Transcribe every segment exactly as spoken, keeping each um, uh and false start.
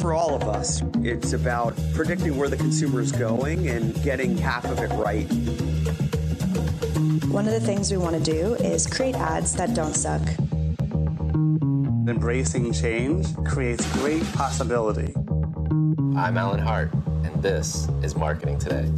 For all of us, it's about predicting where the consumer is going and getting half of it right. One of the things we want to do is create ads that don't suck. Embracing change creates great possibility. I'm Alan Hart, and this is Marketing Today.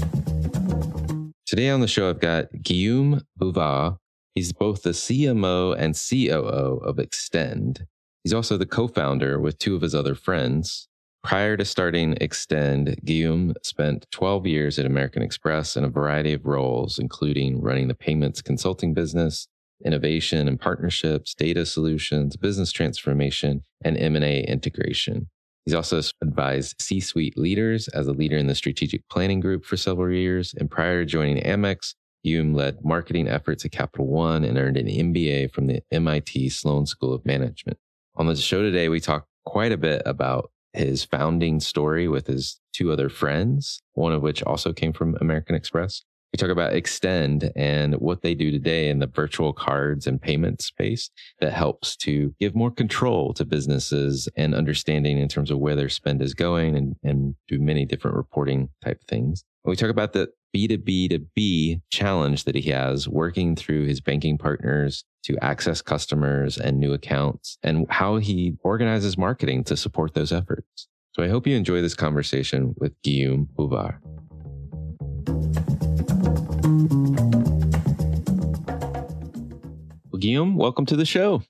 Today on the show, I've got Guillaume Bouvard. He's both the C M O and C O O of Extend. He's also the co-founder with two of his other friends. Prior to starting Extend, Guillaume spent twelve years at American Express in a variety of roles, including running the payments consulting business, innovation and partnerships, data solutions, business transformation, and M and A integration. He's also advised C-suite leaders as a leader in the strategic planning group for several years. And prior to joining Amex, Guillaume led marketing efforts at Capital One and earned an M B A from the M I T Sloan School of Management. On the show today, we talk quite a bit about his founding story with his two other friends, one of which also came from American Express. We talk about Extend and what they do today in the virtual cards and payment space that helps to give more control to businesses and understanding in terms of where their spend is going, and, and do many different reporting type things. We talk about the B two B to B challenge that he has working through his banking partners to access customers and new accounts, and how he organizes marketing to support those efforts. So I hope you enjoy this conversation with Guillaume Bouvard. Well, Guillaume, welcome to the show.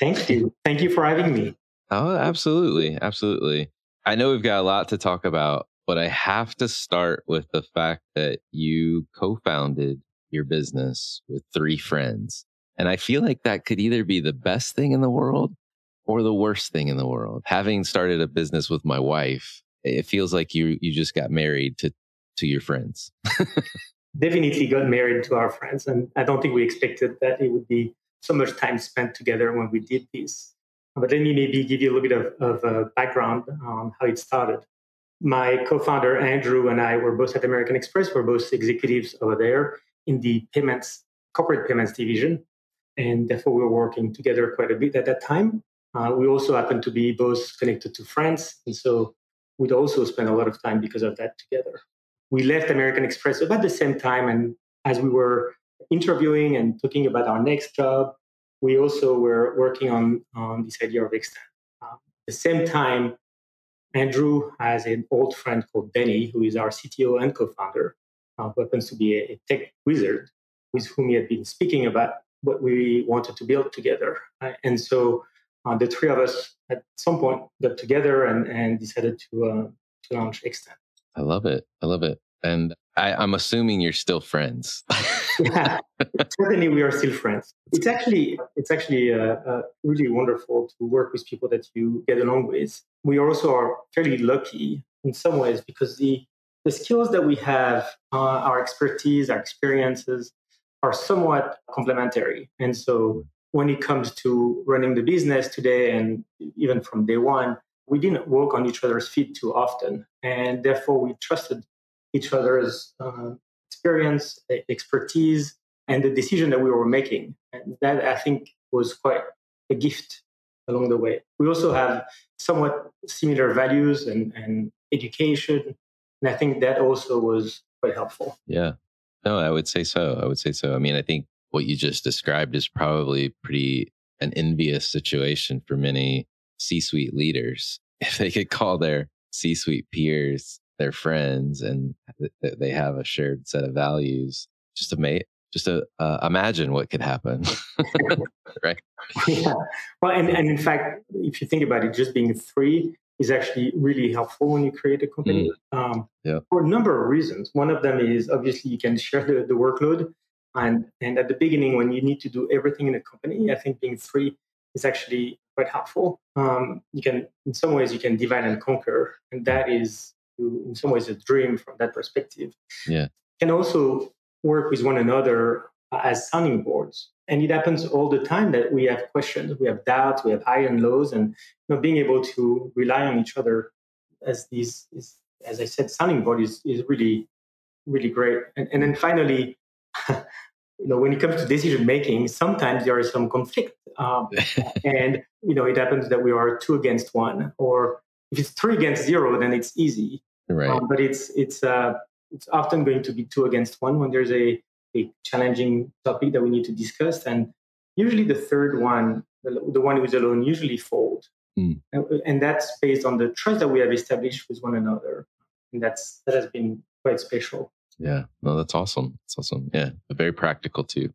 Thank you. Thank you for having me. Oh, absolutely. Absolutely. I know we've got a lot to talk about, but I have to start with the fact that you co-founded your business with three friends. And I feel like that could either be the best thing in the world or the worst thing in the world. Having started a business with my wife, it feels like you you just got married to, to your friends. Definitely got married to our friends. And I don't think we expected that it would be so much time spent together when we did this. But let me maybe give you a little bit of, of a background on how it started. My co-founder, Andrew, and I were both at American Express. We're both executives over there in the payments, corporate payments division. And therefore, we were working together quite a bit at that time. Uh, we also happened to be both connected to France. And so we'd also spend a lot of time because of that together. We left American Express about the same time. And as we were interviewing and talking about our next job, we also were working on, on this idea of Extend. Uh, the same time, Andrew has an old friend called Danny, who is our C T O and co-founder, uh, who happens to be a, a tech wizard, with whom he had been speaking about what we wanted to build together. Uh, and so uh, the three of us at some point got together and, and decided to, uh, to launch Extend. I love it. I love it. And I, I'm assuming you're still friends. Yeah, certainly we are still friends. It's actually it's actually uh, uh, really wonderful to work with people that you get along with. We also are fairly lucky in some ways because the, the skills that we have, uh, our expertise, our experiences are somewhat complementary. And so when it comes to running the business today and even from day one, we didn't work on each other's feet too often. And therefore we trusted each other's uh, experience, expertise, and the decision that we were making. And that, I think, was quite a gift along the way. We also have somewhat similar values and, and education. And I think that also was quite helpful. Yeah. No, I would say so. I would say so. I mean, I think what you just described is probably pretty an envious situation for many C-suite leaders. If they could call their C-suite peers their friends and th- they have a shared set of values, just ama- just to, uh, imagine what could happen. Right? Yeah. Well, and, and in fact, if you think about it, just being three is actually really helpful when you create a company mm. um, yeah. for a number of reasons. One of them is obviously you can share the, the workload. And, and at the beginning, when you need to do everything in a company, I think being three is actually quite helpful. Um, you can, in some ways, you can divide and conquer. And that is, in some ways, a dream from that perspective. Yeah. Can also work with one another as sounding boards. And it happens all the time that we have questions, we have doubts, we have high and lows, and you know, being able to rely on each other as these, is, as I said, sounding board is, is really, really great. And, and then finally, you know, when it comes to decision making, sometimes there is some conflict, um, and you know, it happens that we are two against one, or if it's three against zero, then it's easy. Right. Um, but it's it's uh, it's often going to be two against one when there's a, a challenging topic that we need to discuss. And usually the third one, the, the one who's alone, usually folds. Mm. And, and that's based on the trust that we have established with one another. And that's that has been quite special. Yeah. No, that's awesome. That's awesome. Yeah. Very practical too.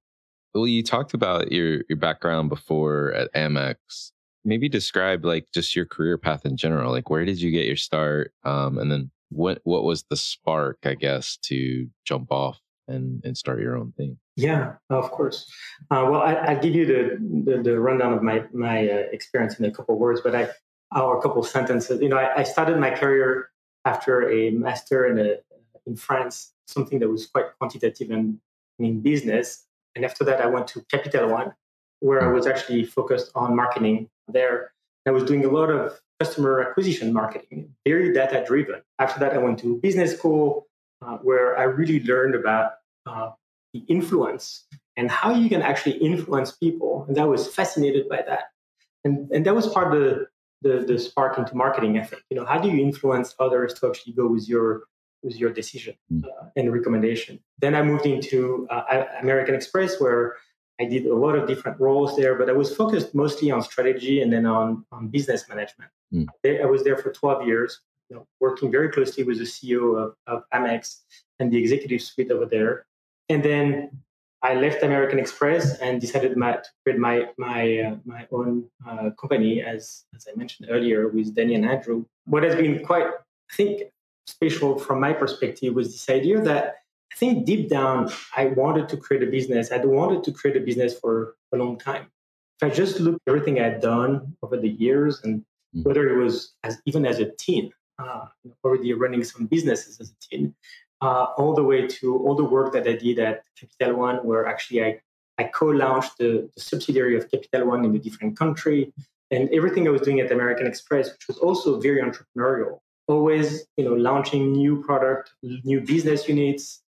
Well, you talked about your, your background before at Amex. Maybe describe like just your career path in general. Like, where did you get your start? Um, and then what what was the spark, I guess, to jump off and, and start your own thing? Yeah, of course. Uh, well, I, I'll give you the, the the rundown of my my uh, experience in a couple of words, but I or a couple of sentences. You know, I, I started my career after a master in a, in France, something that was quite quantitative and, and in business. And after that, I went to Capital One, where I was actually focused on marketing there. I was doing a lot of customer acquisition marketing, very data-driven. After that, I went to business school, uh, where I really learned about uh, the influence and how you can actually influence people. And I was fascinated by that. And and that was part of the, the, the spark into marketing, I think. You know, how do you influence others to actually go with your with your decision uh, and recommendation? Then I moved into uh, American Express, where I did a lot of different roles there, but I was focused mostly on strategy and then on, on business management. Mm. I was there for twelve years, you know, working very closely with the C E O of, of Amex and the executive suite over there. And then I left American Express and decided my, to create my my uh, my own uh, company, as as I mentioned earlier, with Danny and Andrew. What has been quite, I think, special from my perspective was this idea that I think deep down, I wanted to create a business. I'd wanted to create a business for a long time. If I just looked at everything I'd done over the years, and whether it was as even as a teen, uh, already running some businesses as a teen, uh, all the way to all the work that I did at Capital One, where actually I, I co-launched the, the subsidiary of Capital One in a different country, and everything I was doing at American Express, which was also very entrepreneurial, always, you know, launching new product, new business units.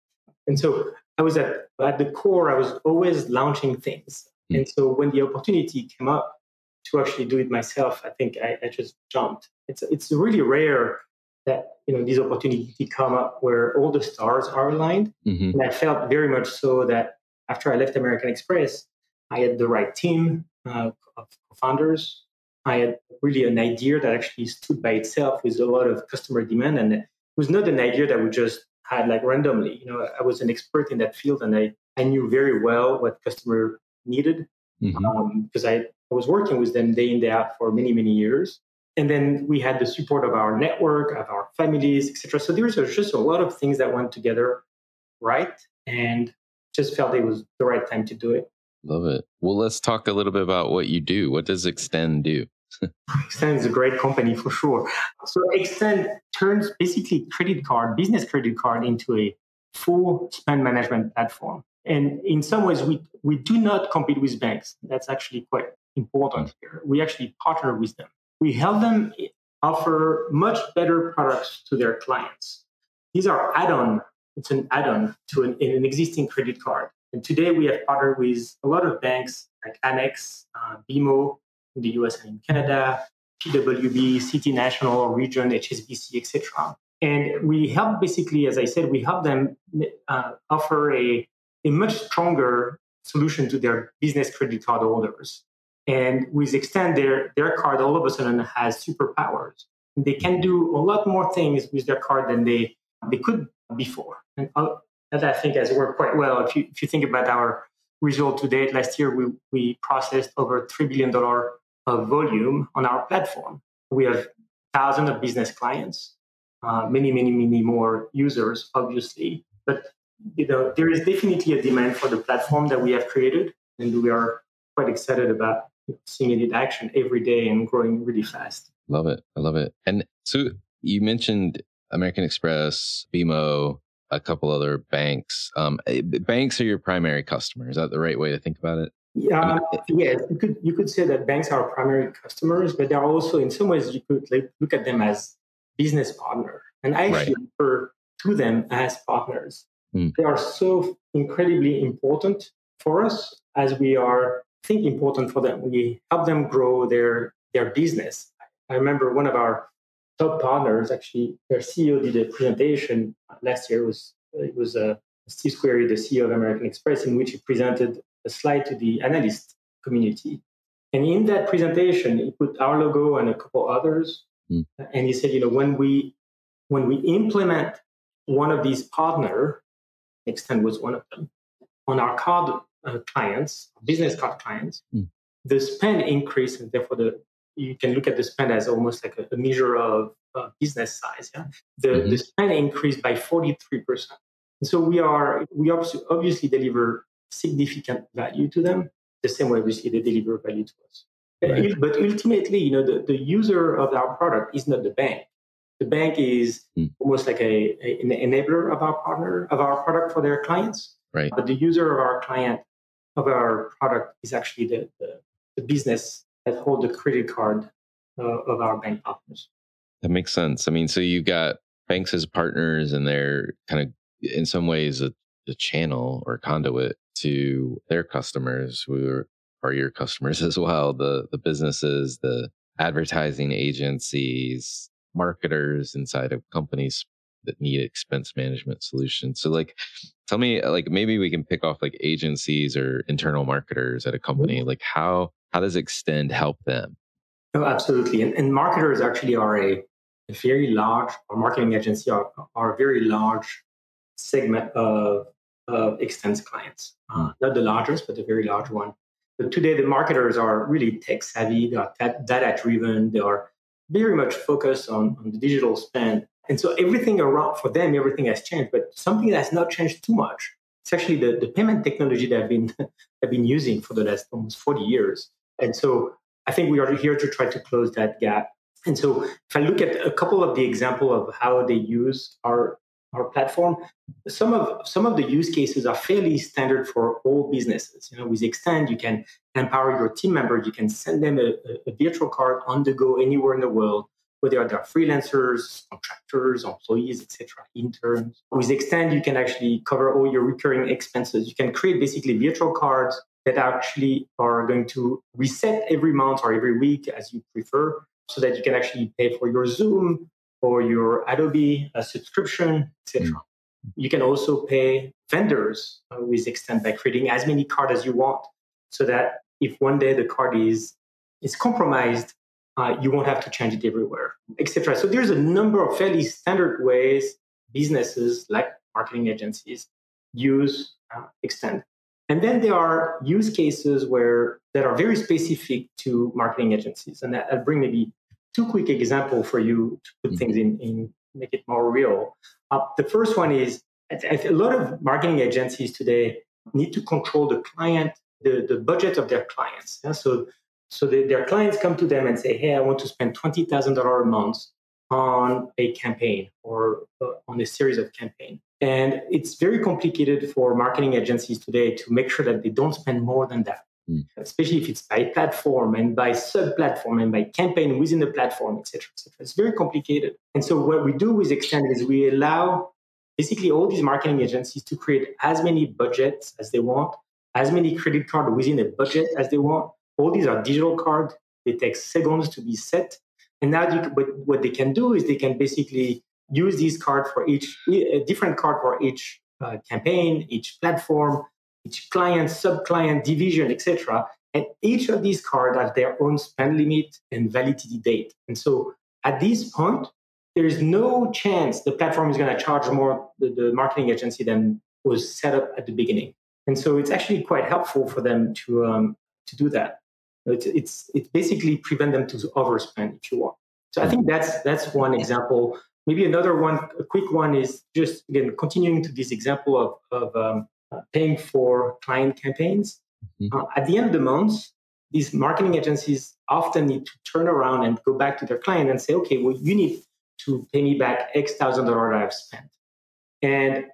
And so I was at, at the core, I was always launching things. Mm. And so when the opportunity came up to actually do it myself, I think I, I just jumped. It's it's really rare that, you know, these opportunities come up where all the stars are aligned. Mm-hmm. And I felt very much so that after I left American Express, I had the right team uh, of founders. I had really an idea that actually stood by itself with a lot of customer demand. And it was not an idea that we just had like randomly. You know, I was an expert in that field and I, I knew very well what customer needed because mm-hmm. um, I, I was working with them day in, day out for many, many years. And then we had the support of our network, of our families, et cetera. So there was just a lot of things that went together right and just felt it was the right time to do it. Love it. Well, let's talk a little bit about what you do. What does Extend do? Extend is a great company for sure. So Extend turns basically credit card, business credit card into a full spend management platform. And in some ways, we, we do not compete with banks. That's actually quite important here. We actually partner with them. We help them offer much better products to their clients. These are add-on. It's an add-on to an, an existing credit card. And today we have partnered with a lot of banks like Amex, uh, B M O in the U S and in Canada, P W B, City National, Region, H S B C, et cetera. And we help basically, as I said, we help them uh, offer a, a much stronger solution to their business credit card holders. And with Extend, their, their card all of a sudden has superpowers. They can do a lot more things with their card than they, they could before. And that, I think, has worked quite well. If you, if you think about our result to date, last year we, we processed over three billion dollars of volume on our platform. We have thousands of business clients, uh, many, many, many more users, obviously. But you know, there is definitely a demand for the platform that we have created, and we are quite excited about seeing it in action every day and growing really fast. Love it. I love it. And so you mentioned American Express, B M O, a couple other banks. Um, banks are your primary customer. Is that the right way to think about it? Yeah, I mean, it, yes. You could you could say that banks are primary customers, but they are also, in some ways, you could like, look at them as business partner. And I actually right. refer to them as partners. Mm. They are so incredibly important for us as we are, I think, important for them. We help them grow their their business. I remember one of our top partners, actually, their C E O did a presentation last year. It was, it was uh, Steve Square, the C E O of American Express, in which he presented a slide to the analyst community. And in that presentation, he put our logo and a couple others. Mm. And he said, you know, when we when we implement one of these partner, Extend was one of them, on our card uh, clients, business card clients, mm. the spend increase, and therefore the you can look at the spend as almost like a, a measure of uh, business size. Yeah? The, mm-hmm. the spend increased by forty-three percent. And so we are we obviously deliver significant value to them, the same way obviously they deliver value to us. Right. But ultimately, you know, the, the user of our product is not the bank. The bank is mm. almost like a, a an enabler of our partner of our product for their clients. Right. But the user of our client of our product is actually the the, the business that hold the credit card uh, of our bank partners. That makes sense. I mean, so you've got banks as partners, and they're kind of, in some ways, a, a channel or conduit to their customers, who are your customers as well, the, the businesses, the advertising agencies, marketers inside of companies that need expense management solutions. So like, tell me, like, maybe we can pick off like agencies or internal marketers at a company, like how, how does Extend help them? Oh, absolutely. And, and marketers actually are a, a very large, or marketing agency are, are a very large segment of, of Extend's clients. Uh, not the largest, but a very large one. But today, the marketers are really tech savvy, they are data driven, they are very much focused on, on the digital spend. And so everything around, for them, everything has changed, but something that's not changed too much. It's actually the, the payment technology that I've been, I've been using for the last almost forty years. And so I think we are here to try to close that gap. And so if I look at a couple of the examples of how they use our, our platform, some of some of the use cases are fairly standard for all businesses. You know, with Extend, you can empower your team members. You can send them a, a virtual card on the go anywhere in the world, whether they're freelancers, contractors, employees, et cetera, interns. With Extend, you can actually cover all your recurring expenses. You can create basically virtual cards that actually are going to reset every month or every week as you prefer, so that you can actually pay for your Zoom or your Adobe uh, subscription, et cetera. Mm-hmm. You can also pay vendors uh, with Extend by creating as many cards as you want, so that if one day the card is is compromised, uh, you won't have to change it everywhere, et cetera. So there's a number of fairly standard ways businesses like marketing agencies use uh, Extend. And then there are use cases where that are very specific to marketing agencies. And I'll bring maybe two quick examples for you to put things in, in make it more real. Uh, the first one is a lot of marketing agencies today need to control the client, the, the budget of their clients. Yeah? So, so the, their clients come to them and say, hey, I want to spend twenty thousand dollars a month on a campaign or uh, on a series of campaigns. And it's very complicated for marketing agencies today to make sure that they don't spend more than that, mm. especially if it's by platform and by sub-platform and by campaign within the platform, et cetera, et cetera. It's very complicated. And so what we do with Extend is we allow basically all these marketing agencies to create as many budgets as they want, as many credit cards within a budget as they want. All these are digital cards. They take seconds to be set. And now you, but what they can do is they can basically use these cards for each, a different card for each uh, campaign, each platform, each client, sub-client, division, et cetera. And each of these cards have their own spend limit and validity date. And so at this point, there is no chance the platform is going to charge more the, the marketing agency than was set up at the beginning. And so it's actually quite helpful for them to um, to do that. It's, it's it basically prevent them to overspend, if you want. So I think that's that's one example. Maybe another one, a quick one is just, again, continuing to this example of, of um, paying for client campaigns. Mm-hmm. Uh, at the end of the month, these marketing agencies often need to turn around and go back to their client and say, okay, well, you need to pay me back X thousand dollars I've spent. And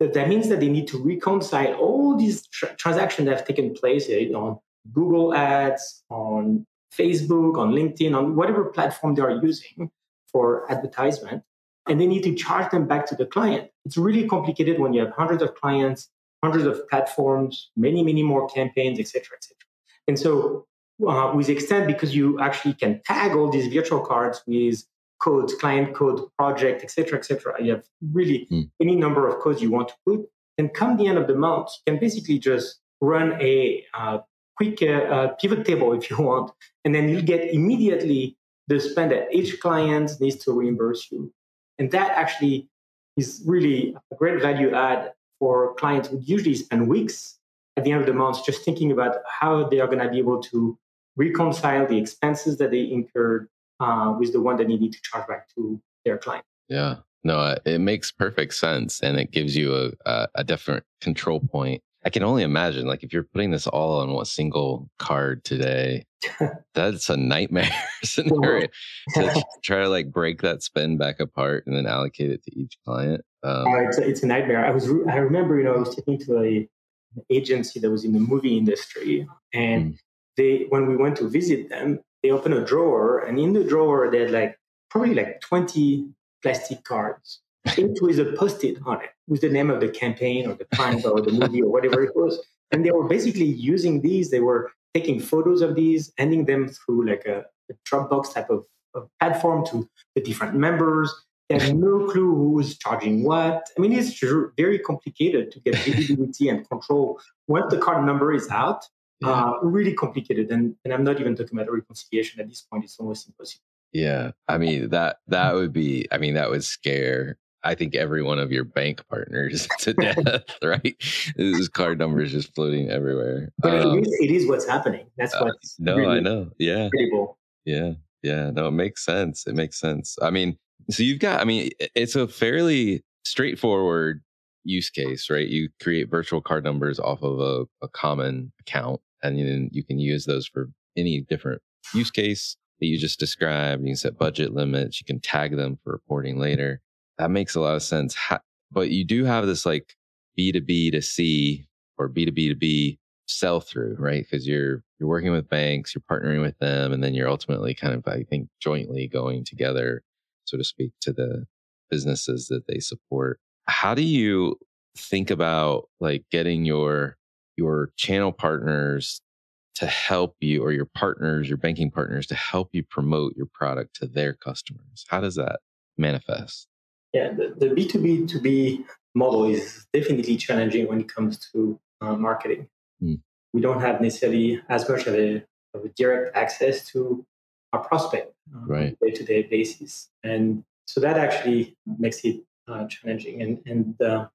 that means that they need to reconcile all these tra- transactions that have taken place you know, on Google Ads, on Facebook, on LinkedIn, on whatever platform they are using for advertisement. And they need to charge them back to the client. It's really complicated when you have hundreds of clients, hundreds of platforms, many, many more campaigns, et cetera, et cetera. And so uh, with Extend, because you actually can tag all these virtual cards with codes, client code, project, et cetera, et cetera. You have really mm. any number of codes you want to put. And come the end of the month, you can basically just run a uh, quick uh, uh, pivot table if you want. And then you'll get immediately the spend that each client needs to reimburse you. And that actually is really a great value add for clients who usually spend weeks at the end of the month just thinking about how they are going to be able to reconcile the expenses that they incurred uh, with the one that they need to charge back to their client. Yeah, no, it makes perfect sense. And it gives you a, a, a different control point. I can only imagine, like, if you're putting this all on one single card today, that's a nightmare scenario to try to like break that spend back apart and then allocate it to each client. Um, uh, it's, a, it's a nightmare. I was, I remember, you know, I was talking to a, an agency that was in the movie industry, and mm. they, when we went to visit them, they opened a drawer, and in the drawer they had like probably like twenty plastic cards. It was a post-it on it with the name of the campaign or the client or the movie or whatever it was. And they were basically using these. They were taking photos of these, handing them through like a, a Dropbox type of, of platform to the different members. They have no clue who's charging what. I mean, it's very complicated to get visibility and control. Once the card number is out, yeah. uh, really complicated. And, and I'm not even talking about reconciliation at this point. It's almost impossible. Yeah. I mean, that that would be, I mean, that would scare I think every one of your bank partners to death, right? This card number is just floating everywhere. But um, it, is, it is what's happening. That's uh, what's no, really I know. Yeah. Incredible. Yeah. Yeah. No, it makes sense. It makes sense. I mean, so you've got, I mean, it's a fairly straightforward use case, right? You create virtual card numbers off of a, a common account, and then you can use those for any different use case that you just described. You can set budget limits. You can tag them for reporting later. That makes a lot of sense. How, but you do have this like B two B to C or B two B to B sell through, right? Because you're you're working with banks, you're partnering with them, and then you're ultimately kind of, I think, jointly going together, so to speak, to the businesses that they support. How do you think about like getting your your channel partners to help you, or your partners, your banking partners, to help you promote your product to their customers? How does that manifest? Yeah, the, the B two B to B model is definitely challenging when it comes to uh, marketing. Mm. We don't have necessarily as much of a, of a direct access to our prospect um, right. on a day-to-day basis. And so that actually makes it uh, challenging. And and uh,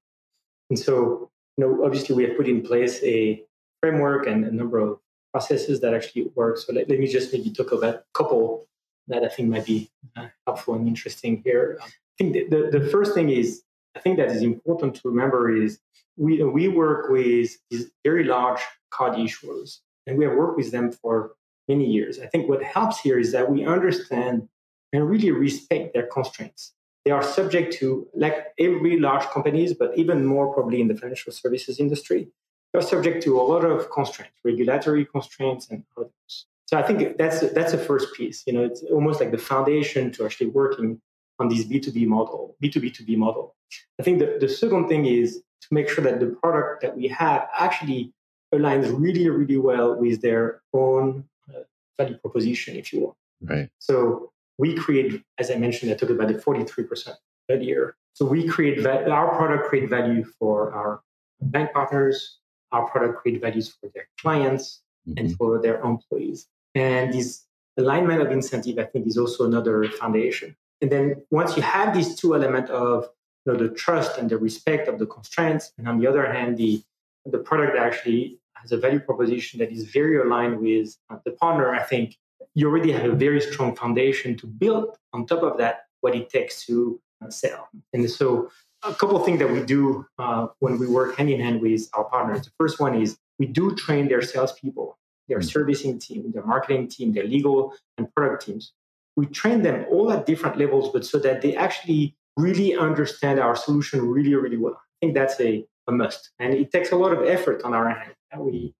and so, you know, obviously we have put in place a framework and a number of processes that actually work. So let, let me just maybe talk about a couple that I think might be uh, helpful and interesting here. I think the, the, the first thing is, I think that is important to remember is we we work with these very large card issuers, and we have worked with them for many years. I think what helps here is that we understand and really respect their constraints. They are subject to, like every large companies, but even more probably in the financial services industry, they're subject to a lot of constraints, regulatory constraints and others. So I think that's that's the first piece. You know, it's almost like the foundation to actually working on this B two B model, B two B two B model. I think the, the second thing is to make sure that the product that we have actually aligns really, really well with their own uh, value proposition, if you will. Right. So we create, as I mentioned, I talked about the forty-three percent earlier. So we create, va- our product create value for our bank partners, our product create values for their clients mm-hmm. and for their employees. And this alignment of incentive, I think, is also another foundation. And then once you have these two elements of, you know, the trust and the respect of the constraints, and on the other hand, the the product actually has a value proposition that is very aligned with the partner, I think you already have a very strong foundation to build on top of that what it takes to sell. And so a couple of things that we do uh, when we work hand-in-hand with our partners. The first one is we do train their salespeople, their servicing team, their marketing team, their legal and product teams. We train them all at different levels, but so that they actually really understand our solution really, really well. I think that's a, a must. And it takes a lot of effort on our end. We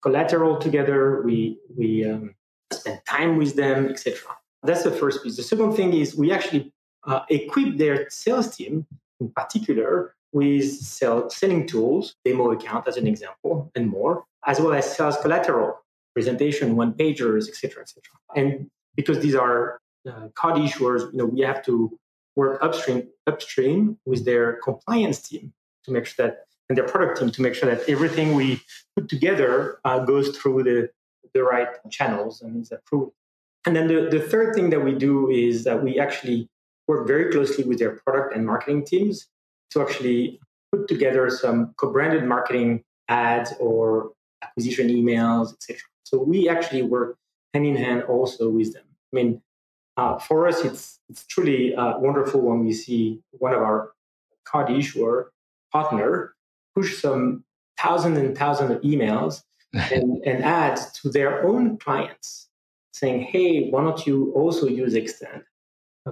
collateral together, we we um, spend time with them, et cetera. That's the first piece. The second thing is we actually uh, equip their sales team, in particular, with sell, selling tools, demo account as an example, and more, as well as sales collateral, presentation, one-pagers, et cetera, et cetera. And because these are uh, card issuers, you know, we have to work upstream upstream with their compliance team to make sure that, and their product team to make sure that everything we put together uh, goes through the the right channels and is approved. And then the, the third thing that we do is that we actually work very closely with their product and marketing teams to actually put together some co-branded marketing ads or acquisition emails, et cetera. So we actually work hand in hand also with them. I mean, uh, for us, it's it's truly uh, wonderful when we see one of our card issuer partner push some thousands and thousands of emails and, and ads to their own clients saying, hey, why don't you also use Extend?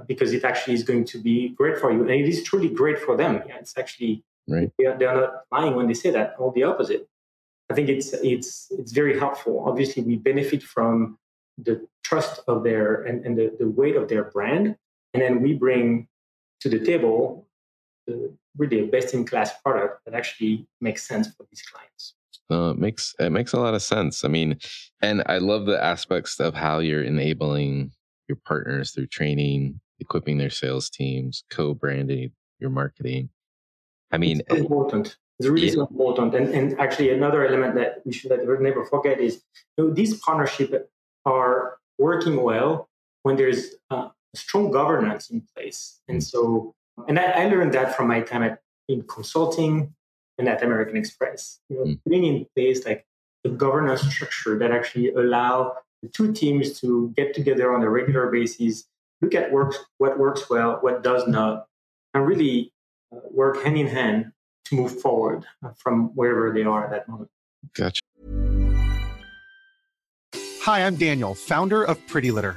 Because it actually is going to be great for you. And it is truly great for them. Yeah, it's actually, right. they're, they're not lying when they say that, all the opposite. I think it's it's it's very helpful. Obviously, we benefit from the trust of their and, and the, the weight of their brand. And then we bring to the table the, really a best-in-class product that actually makes sense for these clients. Uh, it makes it makes a lot of sense. I mean, and I love the aspects of how you're enabling your partners through training, equipping their sales teams, co-branding your marketing. I mean, it's so important. It's really yeah. so important. And, and actually another element that we should never forget is, you know, these partnerships are working well when there's uh, strong governance in place. And so, and I, I learned that from my time at, in consulting and at American Express, you know, mm. putting in place like a governance structure that actually allow the two teams to get together on a regular basis, look at works, what works well, what does not, and really uh, work hand in hand to move forward from wherever they are at that moment. Gotcha. Hi, I'm Daniel, founder of Pretty Litter.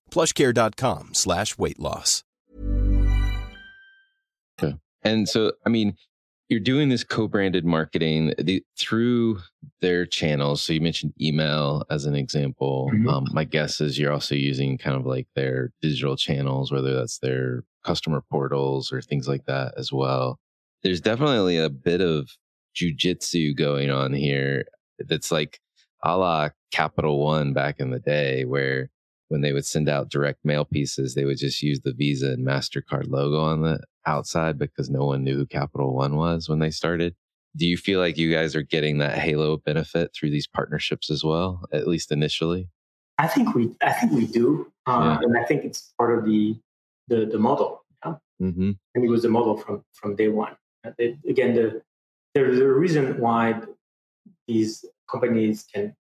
plushcare.com slash weight loss. Okay. And so, I mean, you're doing this co-branded marketing the, through their channels. So you mentioned email as an example. Mm-hmm. Um, my guess is you're also using kind of like their digital channels, whether that's their customer portals or things like that as well. There's definitely a bit of jujitsu going on here that's like a la Capital One back in the day, where when they would send out direct mail pieces, they would just use the Visa and MasterCard logo on the outside because no one knew who Capital One was when they started. Do you feel like you guys are getting that halo benefit through these partnerships as well, at least initially? I think we, I think we do, uh, yeah. And I think it's part of the the, the model. Yeah? Mm-hmm. And it was the model from from day one. It, again, the there's a reason why these companies can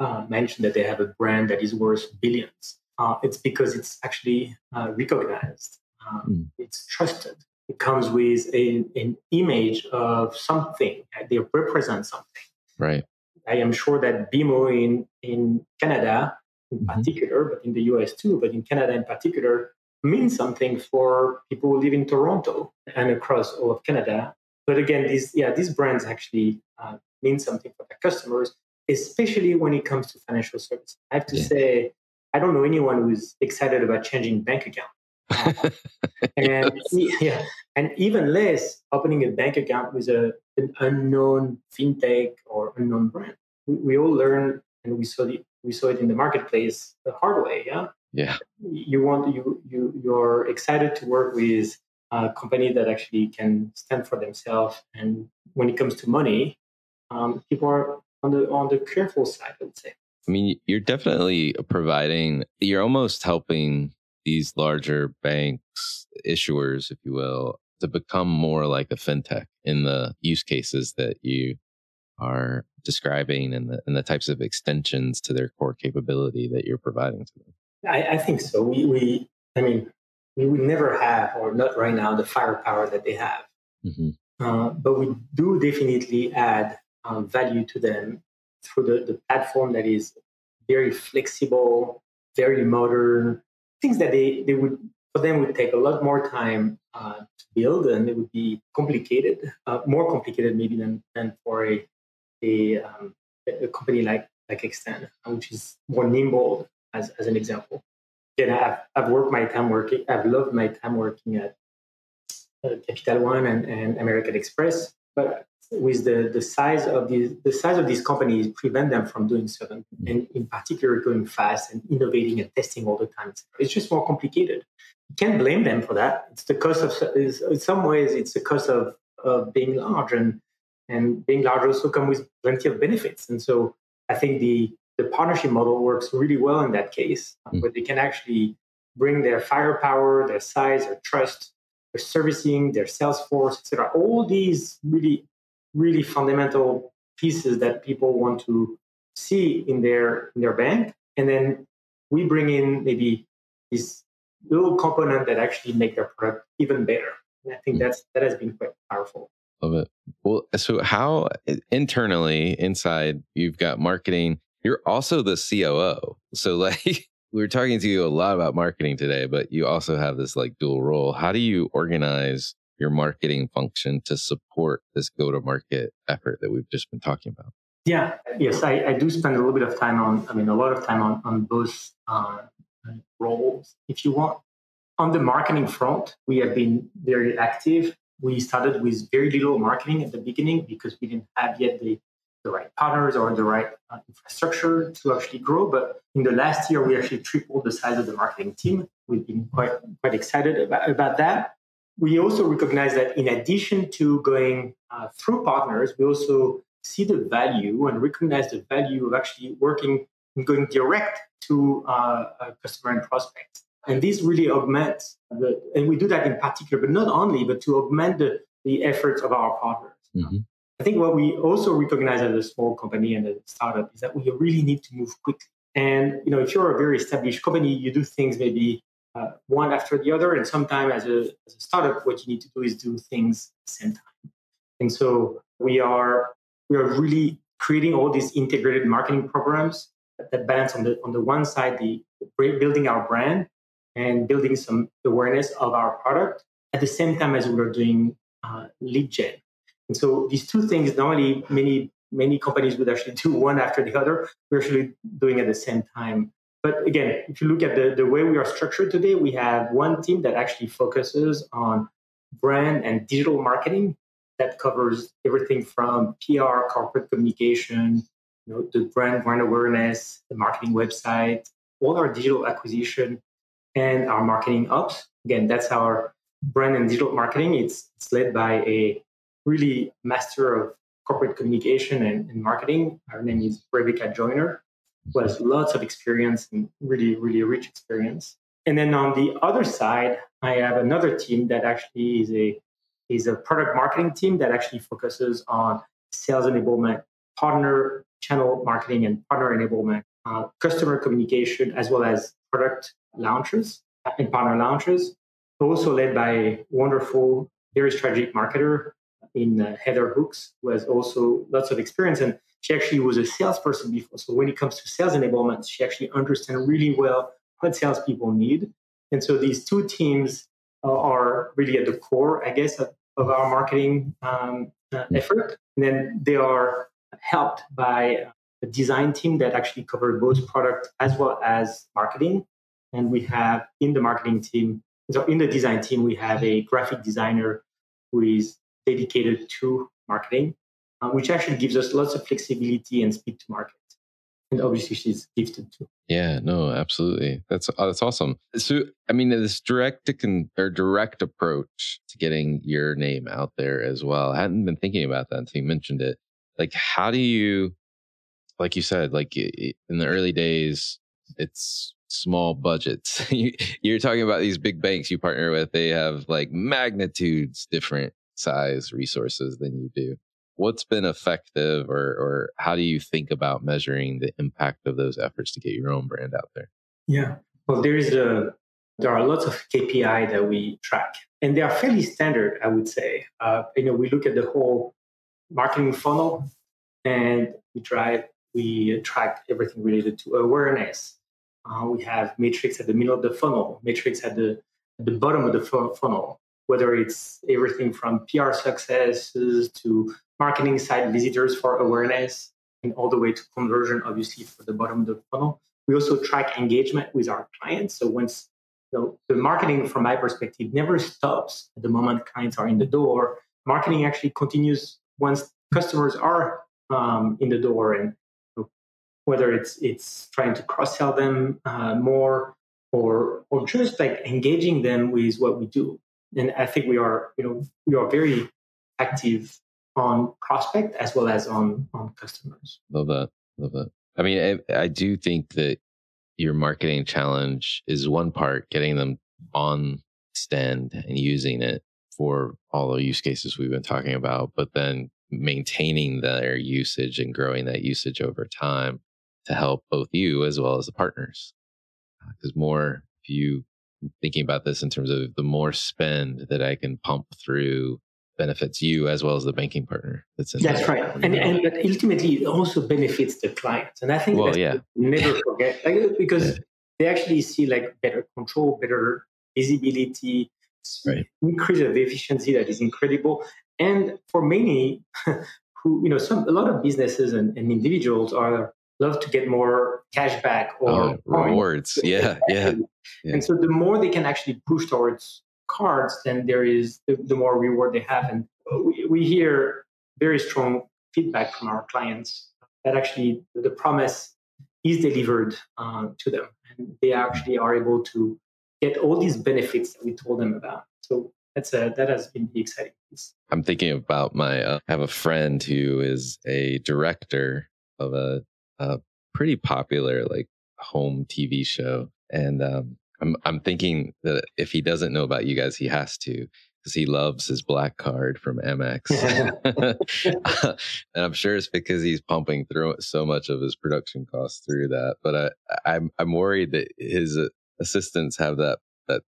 uh, mention that they have a brand that is worth billions. Uh, it's because it's actually uh, recognized. Um, it's trusted. It comes with a, an image of something. They represent something. Right. I am sure that B M O in, in Canada in mm-hmm. particular, but in the U S too, but in Canada in particular, means something for people who live in Toronto and across all of Canada. But again, these yeah, these brands actually uh, mean something for their customers, especially when it comes to financial services. I have to yeah. say, I don't know anyone who's excited about changing bank account. Uh, and yes. yeah, and even less opening a bank account with a an unknown fintech or unknown brand. We, we all learn, and we saw the we saw it in the marketplace the hard way. Yeah, yeah. You want you you you're excited to work with a company that actually can stand for themselves. And when it comes to money, um, people are on the on the careful side, I would say. I mean, you're definitely providing. You're almost helping these larger banks, issuers, if you will, to become more like a fintech in the use cases that you are describing and the, and the types of extensions to their core capability that you're providing to them. I, I think so. We, we, I mean, we would never have, or not right now, the firepower that they have. Mm-hmm. Uh, but we do definitely add um, value to them through the, the platform that is very flexible, very modern. Things that they, they would, for them, would take a lot more time uh, to build, and it would be complicated, uh, more complicated maybe than, than for a a, um, a company like like Extend, which is more nimble. As, as an example, then I've I've worked my time working. I've loved my time working at uh, Capital One and, and American Express, but with the, the size of these the size of these companies prevent them from doing certain, and in particular going fast and innovating and testing all the time. It's just more complicated. You can't blame them for that. It's the cost of is, in some ways it's the cost of, of being large, and and being large also comes with plenty of benefits. And so I think the the partnership model works really well in that case, mm-hmm. where they can actually bring their firepower, their size, their trust, their servicing, their sales force, et cetera. All these really really fundamental pieces that people want to see in their in their bank. And then we bring in maybe this little component that actually make their product even better. And I think that's that has been quite powerful. Love it. Well, so how internally inside you've got marketing, you're also the C O O. So like we were talking to you a lot about marketing today, but you also have this like dual role. How do you organize your marketing function to support this go-to-market effort that we've just been talking about? Yeah, yes, I, I do spend a little bit of time on, I mean, a lot of time on, on both uh, roles, if you want. On the marketing front, we have been very active. We started with very little marketing at the beginning because we didn't have yet the, the right partners or the right uh, infrastructure to actually grow. But in the last year, we actually tripled the size of the marketing team. We've been quite, quite excited about, about that. We also recognize that in addition to going uh, through partners, we also see the value and recognize the value of actually working and going direct to uh, a customer and prospect. And this really augments, the, and we do that in particular, but not only, but to augment the, the efforts of our partners. Mm-hmm. I think what we also recognize as a small company and a startup is that we really need to move quickly. And you know, if you're a very established company, you do things maybe uh, one after the other. And sometimes as a, as a startup, what you need to do is do things at the same time. And so we are we are really creating all these integrated marketing programs that balance on the on the one side the, the building our brand and building some awareness of our product at the same time as we are doing uh, lead gen. And so these two things, normally many many companies would actually do one after the other. We're actually doing at the same time. But again, if you look at the, the way we are structured today, we have one team that actually focuses on brand and digital marketing that covers everything from P R, corporate communication, you know, the brand brand awareness, the marketing website, all our digital acquisition, and our marketing ops. Again, that's our brand and digital marketing. It's, it's led by a really master of corporate communication and, and marketing. Her name is Rebecca Joyner, who has lots of experience and really, really rich experience. And then on the other side, I have another team that actually is a is a product marketing team that actually focuses on sales enablement, partner channel marketing and partner enablement, uh, customer communication, as well as product launches and partner launches. Also led by a wonderful, very strategic marketer in uh, Heather Hooks, who has also lots of experience. And she actually was a salesperson before. So when it comes to sales enablement, she actually understands really well what salespeople need. And so these two teams are really at the core, I guess, of, of our marketing um, uh, effort. And then they are helped by a design team that actually covers both product as well as marketing. And we have in the marketing team, so in the design team, we have a graphic designer who is dedicated to marketing, uh, which actually gives us lots of flexibility and speed to market. And obviously she's gifted too. Yeah, no, absolutely. That's that's awesome. So, I mean, this direct to con, or direct approach to getting your name out there as well. I hadn't been thinking about that until you mentioned it. Like, how do you, like you said, like in the early days, it's small budgets. you, you're talking about these big banks you partner with. They have like magnitudes different size resources than you do. What's been effective, or or how do you think about measuring the impact of those efforts to get your own brand out there? Yeah, well, there is a there are lots of K P I that we track, and they are fairly standard, I would say. Uh, you know, we look at the whole marketing funnel, and we try we track everything related to awareness. Uh, we have metrics at the middle of the funnel, metrics at the at the bottom of the f- funnel. Whether it's everything from P R successes to marketing site visitors for awareness and all the way to conversion, obviously, for the bottom of the funnel. We also track engagement with our clients. So once you know, the marketing, from my perspective, never stops at the moment clients are in the door. Marketing actually continues once customers are um, in the door, and you know, whether it's it's trying to cross-sell them uh, more or or just like engaging them with what we do. And I think we are, you know, we are very active on prospect as well as on, on customers. Love that. Love that. I mean, I, I do think that your marketing challenge is one part, getting them on Extend and using it for all the use cases we've been talking about, but then maintaining their usage and growing that usage over time to help both you as well as the partners. Because more if you thinking about this in terms of the more spend that I can pump through benefits you as well as the banking partner. That's, that's right. And, and but ultimately it also benefits the client. And I think well, that's yeah. never forget like, because yeah. they actually see like better control, better visibility, right. increase of efficiency that is incredible. And for many who, you know, some, a lot of businesses and, and individuals are love to get more cash back or oh, rewards. Yeah, yeah, yeah. And so the more they can actually push towards cards, then there is the, the more reward they have. And we, we hear very strong feedback from our clients that actually the promise is delivered uh, to them. And they actually are able to get all these benefits that we told them about. So that's a, that has been the exciting piece. I'm thinking about my, uh, I have a friend who is a director of a a pretty popular like home T V show. And um, I'm I'm thinking that if he doesn't know about you guys, he has to, because he loves his black card from M X. And I'm sure it's because he's pumping through so much of his production costs through that. But I, I'm, I'm worried that his assistants have that,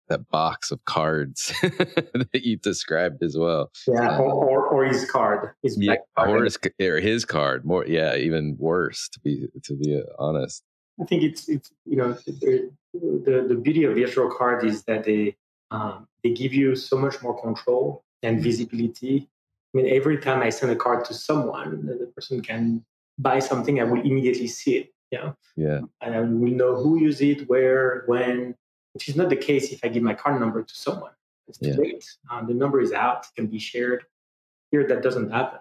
that box of cards that you described as well. Yeah, or or, or his card, his yeah, card. Or his or his card. More, yeah, even worse to be to be honest. I think it's it's you know the the, the beauty of virtual cards is that they um, they give you so much more control and visibility. I mean, every time I send a card to someone, the person can buy something. I will immediately see it. Yeah, yeah, and I will know who used it, where, when. Which is not the case if I give my card number to someone. It's too yeah. late. Um, the number is out. It can be shared. Here, that doesn't happen.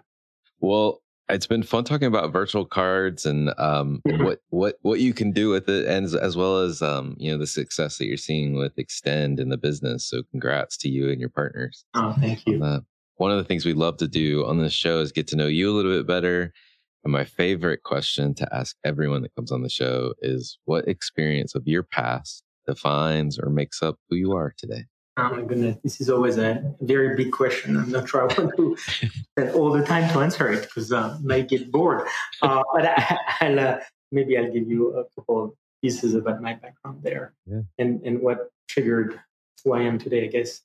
Well, it's been fun talking about virtual cards and um, what what what you can do with it, and as, as well as um, you know the success that you're seeing with Extend in the business. So, congrats to you and your partners. Oh, thank you. Uh, one of the things we love to do on this show is get to know you a little bit better. And my favorite question to ask everyone that comes on the show is, what experience of your past defines or makes up who you are today? Oh my goodness, this is always a very big question. I'm not sure I want to spend all the time to answer it because uh, I might get bored. Uh, but I, I'll, uh, maybe I'll give you a couple of pieces about my background there yeah. and, and what triggered who I am today, I guess.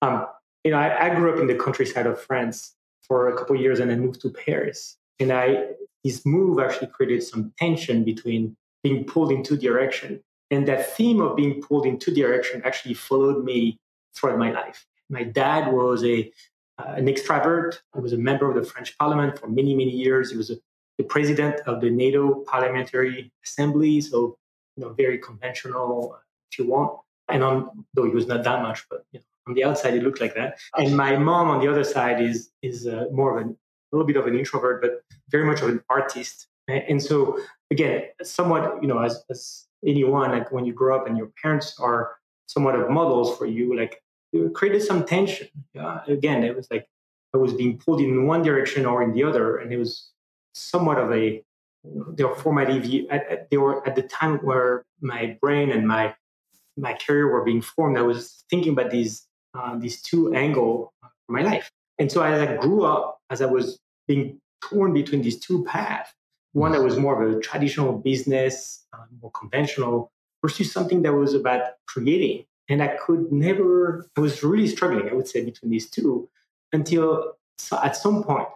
Um, you know, I, I grew up in the countryside of France for a couple of years and I moved to Paris. And I this move actually created some tension between being pulled in two directions. And that theme of being pulled in two directions actually followed me throughout my life. My dad was a uh, an extrovert. He was a member of the French Parliament for many, many years. He was a, the president of the NATO Parliamentary Assembly, so you know, very conventional, if you want. And on, though he was not that much, but you know, on the outside it looked like that. And my mom on the other side is is uh, more of an, a little bit of an introvert, but very much of an artist. And so again, somewhat, you know, as, as anyone, like when you grow up and your parents are somewhat of models for you, like it created some tension. Uh, again, it was like I was being pulled in one direction or in the other, and it was somewhat of a, you know, they were formative. They were at the time where my brain and my my career were being formed. I was thinking about these uh, these two angles for my life, and so as I grew up, as I was being torn between these two paths. One that was more of a traditional business, um, more conventional, versus something that was about creating. And I could never, I was really struggling, I would say, between these two until so at some point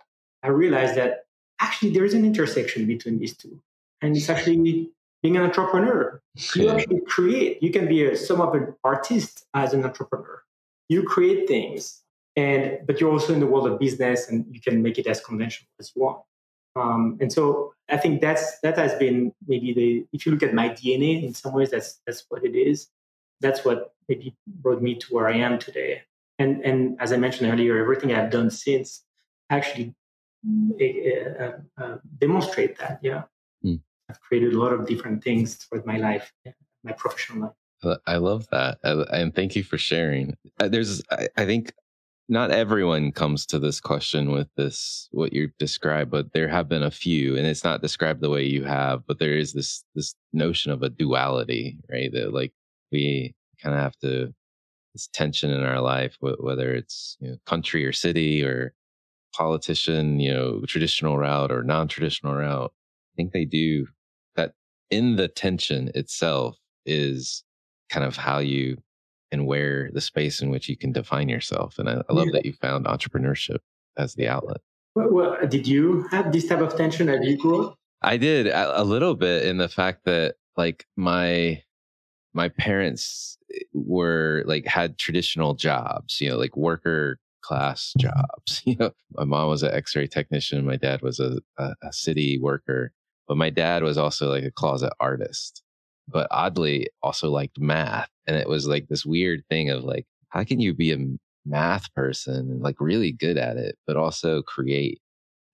I realized that actually there is an intersection between these two. And it's actually being an entrepreneur. You yeah. actually create. You can be a, some of an artist as an entrepreneur. You create things, and but you're also in the world of business and you can make it as conventional as you want. Um, and so I think that's that has been maybe the, if you look at my D N A in some ways, that's that's what it is. That's what maybe brought me to where I am today. And and as I mentioned earlier, everything I've done since actually uh, uh, demonstrate that. Yeah, mm. I've created a lot of different things throughout my life, yeah, my professional life. I love that, and thank you for sharing. There's, I, I think. Not everyone comes to this question with this, what you described, but there have been a few, and it's not described the way you have, but there is this this notion of a duality, right? That like we kind of have to, this tension in our life, whether it's you know, country or city or politician, you know, traditional route or non-traditional route. I think they do that in the tension itself is kind of how you and where the space in which you can define yourself. And I, I love yeah. that you found entrepreneurship as the outlet. Well, well, did you have this type of tension at you? I did a, a little bit in the fact that like my, my parents were like had traditional jobs, you know, like worker class jobs. You know, my mom was an x-ray technician. My dad was a, a, a city worker, but my dad was also like a closet artist, but oddly also liked math. And it was like this weird thing of like, how can you be a math person and like really good at it, but also create?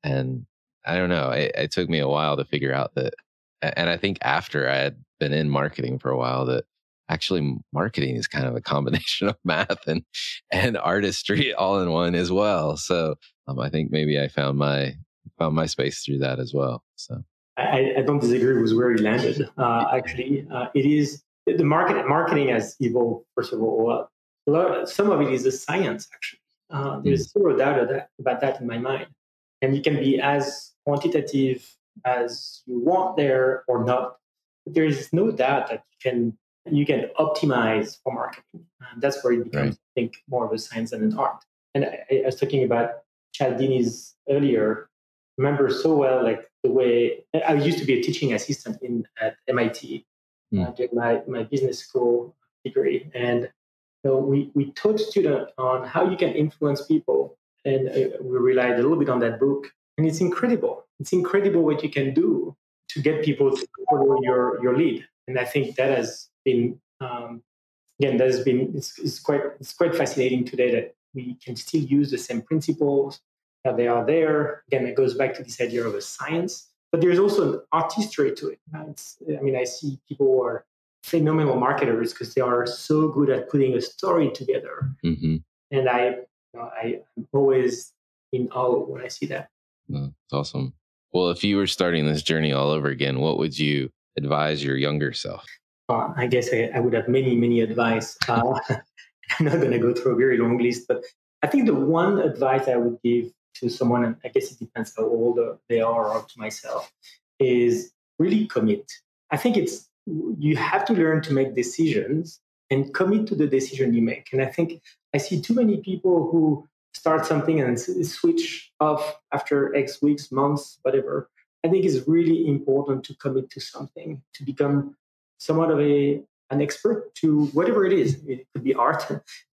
And I don't know, it, it took me a while to figure out that. And I think after I had been in marketing for a while, that actually marketing is kind of a combination of math and, and artistry all in one as well. So um, I think maybe I found my, found my space through that as well. So I, I don't disagree with where you landed. Uh, actually, uh, it is. The market, marketing has evolved, first of all. A lot, some of it is a science, actually. Uh, there's mm-hmm. zero doubt that, about that in my mind. And you can be as quantitative as you want there or not. But there is no doubt that you can you can optimize for marketing. And that's where it becomes, right. I think, more of a science than an art. And I, I was talking about Cialdini's earlier. I remember so well, like the way I used to be a teaching assistant in at M I T. Mm. I did my, my business school degree, and so we, we taught students on how you can influence people, and uh, we relied a little bit on that book. And it's incredible. It's incredible what you can do to get people to follow your, your lead. And I think that has been um, again that has been it's, it's quite it's quite fascinating today that we can still use the same principles that they are there. Again, it goes back to this idea of a science, but there's also an artistry to it. It's, I mean, I see people who are phenomenal marketers because they are so good at putting a story together, mm-hmm. and I, you know, I I'm always in awe when I see that. That's awesome. Well, if you were starting this journey all over again, what would you advise your younger self? Uh, I guess I, I would have many, many advice. Uh, I'm not going to go through a very long list, but I think the one advice I would give to someone, and I guess it depends how old they are or to myself, is really commit. I think it's you have to learn to make decisions and commit to the decision you make. And I think I see too many people who start something and switch off after X weeks, months, whatever. I think it's really important to commit to something, to become somewhat of a an expert to whatever it is. It could be art,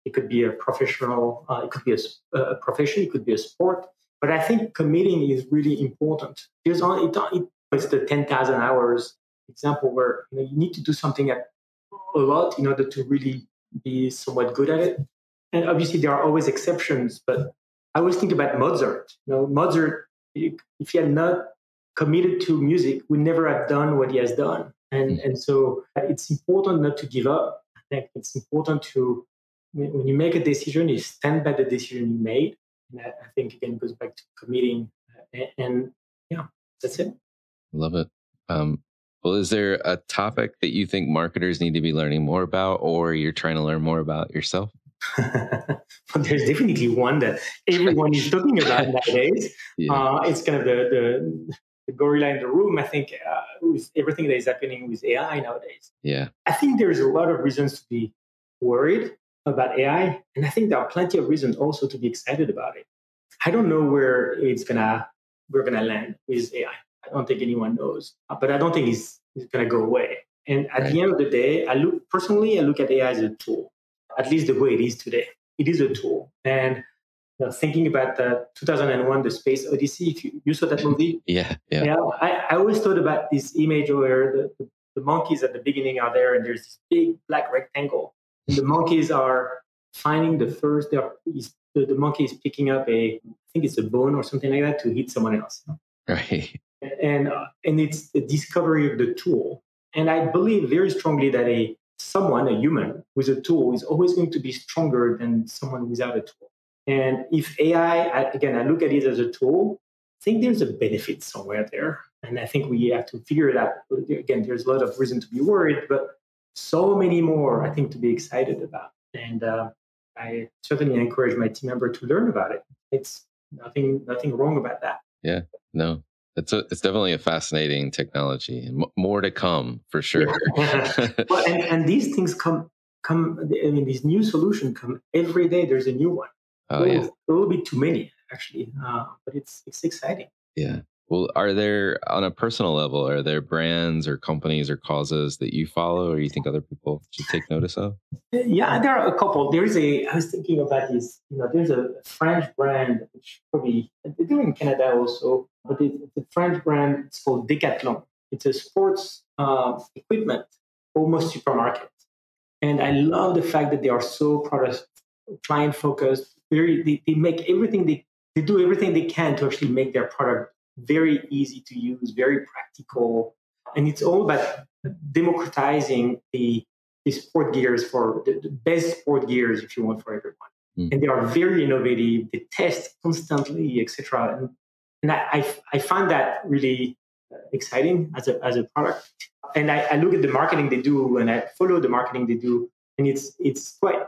it could be a professional, uh, it could be a, a profession, it could be a sport. But I think committing is really important. There's only it, it, it's the ten thousand hours example where you know, you need to do something at a lot in order to really be somewhat good at it. And obviously, there are always exceptions, but I always think about Mozart. You know, Mozart, if he had not committed to music, would never have done what he has done. And mm-hmm. and so it's important not to give up. I think it's important to, when you make a decision, you stand by the decision you made. And I think, again, goes back to committing. And, and yeah, that's it. Love it. Um, well, is there a topic that you think marketers need to be learning more about, or you're trying to learn more about yourself? But there's definitely one that everyone is talking about nowadays. Yeah. Uh, it's kind of the, the the gorilla in the room, I think, uh, with everything that is happening with A I nowadays. Yeah, I think there's a lot of reasons to be worried about A I, and I think there are plenty of reasons also to be excited about it. I don't know where it's gonna we're gonna land with A I. I don't think anyone knows, but I don't think it's, it's gonna go away. And at right. the end of the day, I look personally, I look at A I as a tool. At least the way it is today. It is a tool. And you know, thinking about the two thousand one, The Space Odyssey, if you, you saw that movie? Yeah. yeah. yeah I, I always thought about this image where the, the, the monkeys at the beginning are there and there's this big black rectangle. And the monkeys are finding the first, they are, the, the monkey is picking up a, I think it's a bone or something like that to hit someone else. Right. And, uh, and it's the discovery of the tool. And I believe very strongly that a someone, a human, with a tool is always going to be stronger than someone without a tool. And if A I, I, again, I look at it as a tool, I think there's a benefit somewhere there. And I think we have to figure it out. Again, there's a lot of reason to be worried, but so many more, I think, to be excited about. And uh, I certainly encourage my team member to learn about it. It's nothing nothing wrong about that. Yeah, no. It's a, it's definitely a fascinating technology, and m- more to come for sure. Well, and, and these things come, come. I mean, these new solutions come every day. There's a new one. Oh, yeah. A little bit too many, actually, uh, but it's it's exciting. Yeah. Well, are there, on a personal level, are there brands or companies or causes that you follow or you think other people should take notice of? Yeah, there are a couple. There is a, I was thinking about this, you know, there's a French brand, which probably, they're in Canada also, but it's a French brand, it's called Decathlon. It's a sports uh, equipment, almost supermarket. And I love the fact that they are so product, client-focused. Very, they, they make everything, they, they do everything they can to actually make their product very easy to use, very practical. And it's all about democratizing the, the sport gears for the, the best sport gears, if you want, for everyone. Mm. And they are very innovative. They test constantly, et cetera. And, and I, I, I find that really exciting as a, as a product. And I, I look at the marketing they do and I follow the marketing they do. And it's, it's, quite,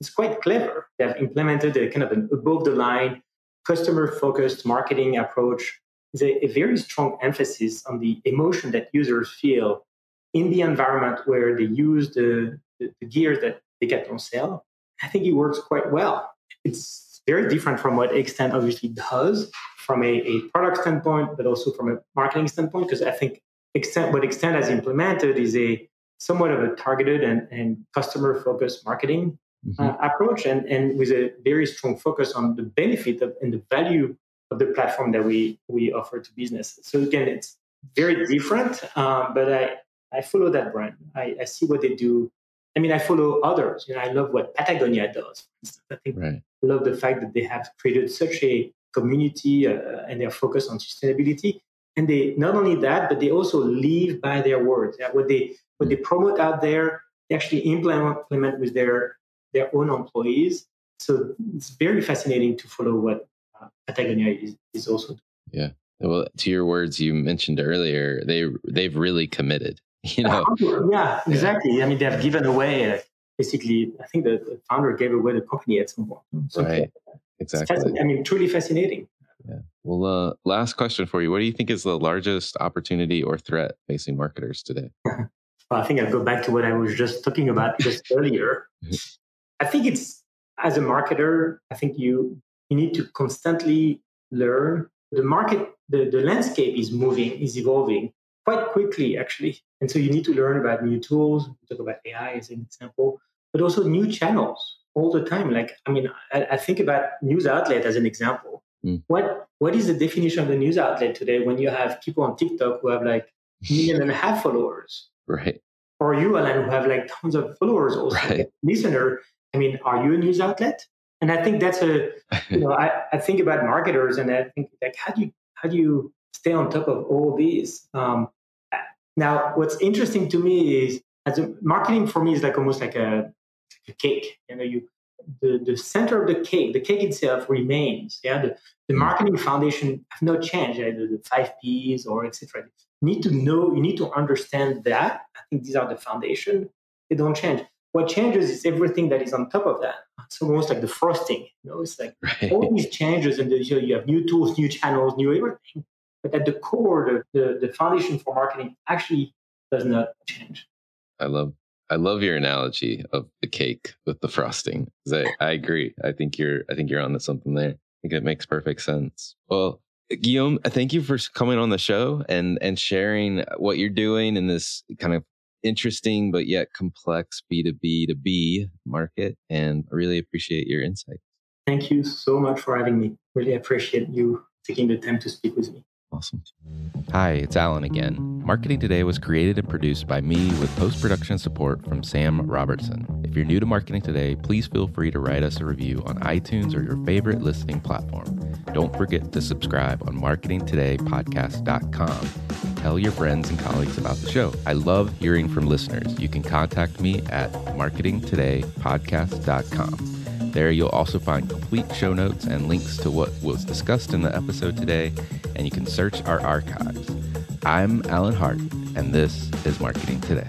it's quite clever. They have implemented a kind of an above-the-line, customer-focused marketing approach. Is a, a very strong emphasis on the emotion that users feel in the environment where they use the, the, the gear that they get on sale, I think it works quite well. It's very different from what Extend obviously does from a, a product standpoint, but also from a marketing standpoint, because I think Extend, what Extend has implemented is a somewhat of a targeted and, and customer-focused marketing mm-hmm. uh, approach, and, and with a very strong focus on the benefit of, and the value of the platform that we, we offer to businesses. So again, it's very different, um, but I, I follow that brand. I, I see what they do. I mean, I follow others. You know, I love what Patagonia does, for instance. I think right. I love the fact that they have created such a community uh, and they're focused on sustainability. And they not only that, but they also live by their words. Yeah, what they what they promote out there, they actually implement, implement with their their own employees. So it's very fascinating to follow what uh, Patagonia is, is also doing. Yeah. Well, to your words you mentioned earlier, they they've really committed. You know, yeah, exactly. Yeah. I mean, they have given away, uh, basically, I think the, the founder gave away the company at some point. So right, exactly. I mean, truly fascinating. Yeah. Well, uh, last question for you. What do you think is the largest opportunity or threat facing marketers today? Well, I think I'll go back to what I was just talking about just earlier. I think it's, as a marketer, I think you, you need to constantly learn. The market, the, the landscape is moving, is evolving quite quickly, actually. And so you need to learn about new tools. We talk about A I as an example, but also new channels all the time. Like, I mean, I, I think about news outlet as an example. Mm. What What is the definition of a news outlet today when you have people on TikTok who have like a million and a half followers? Right. Or you, Alan, who have like tons of followers also. Right. Listener, I mean, are you a news outlet? And I think that's a, you know, I, I think about marketers and I think like, how do you, how do you stay on top of all these? Um, now, what's interesting to me is as a, marketing for me is like almost like a, a cake. You know, you the, the center of the cake, the cake itself remains. Yeah, the, the marketing foundation have not changed. Either yeah? the, the five P's or et cetera. You need to know, you need to understand that. I think these are the foundation. They don't change. What changes is everything that is on top of that. It's almost like the frosting. You know, it's like right. all these changes, and the, you know, you have new tools, new channels, new everything. But at the core, the, the, the foundation for marketing actually does not change. I love I love your analogy of the cake with the frosting. I, I agree. I think you're I think you're onto something there. I think it makes perfect sense. Well, Guillaume, thank you for coming on the show and and sharing what you're doing in this kind of interesting but yet complex B two B to B market. And I really appreciate your insights. Thank you so much for having me. Really appreciate you taking the time to speak with me. Awesome. Hi, it's Alan again. Marketing Today was created and produced by me with post-production support from Sam Robertson. If you're new to Marketing Today, please feel free to write us a review on iTunes or your favorite listening platform. Don't forget to subscribe on marketing today podcast dot com. Tell your friends and colleagues about the show. I love hearing from listeners. You can contact me at marketing today podcast dot com. There you'll also find complete show notes and links to what was discussed in the episode today, and you can search our archives. I'm Alan Hart, and this is Marketing Today.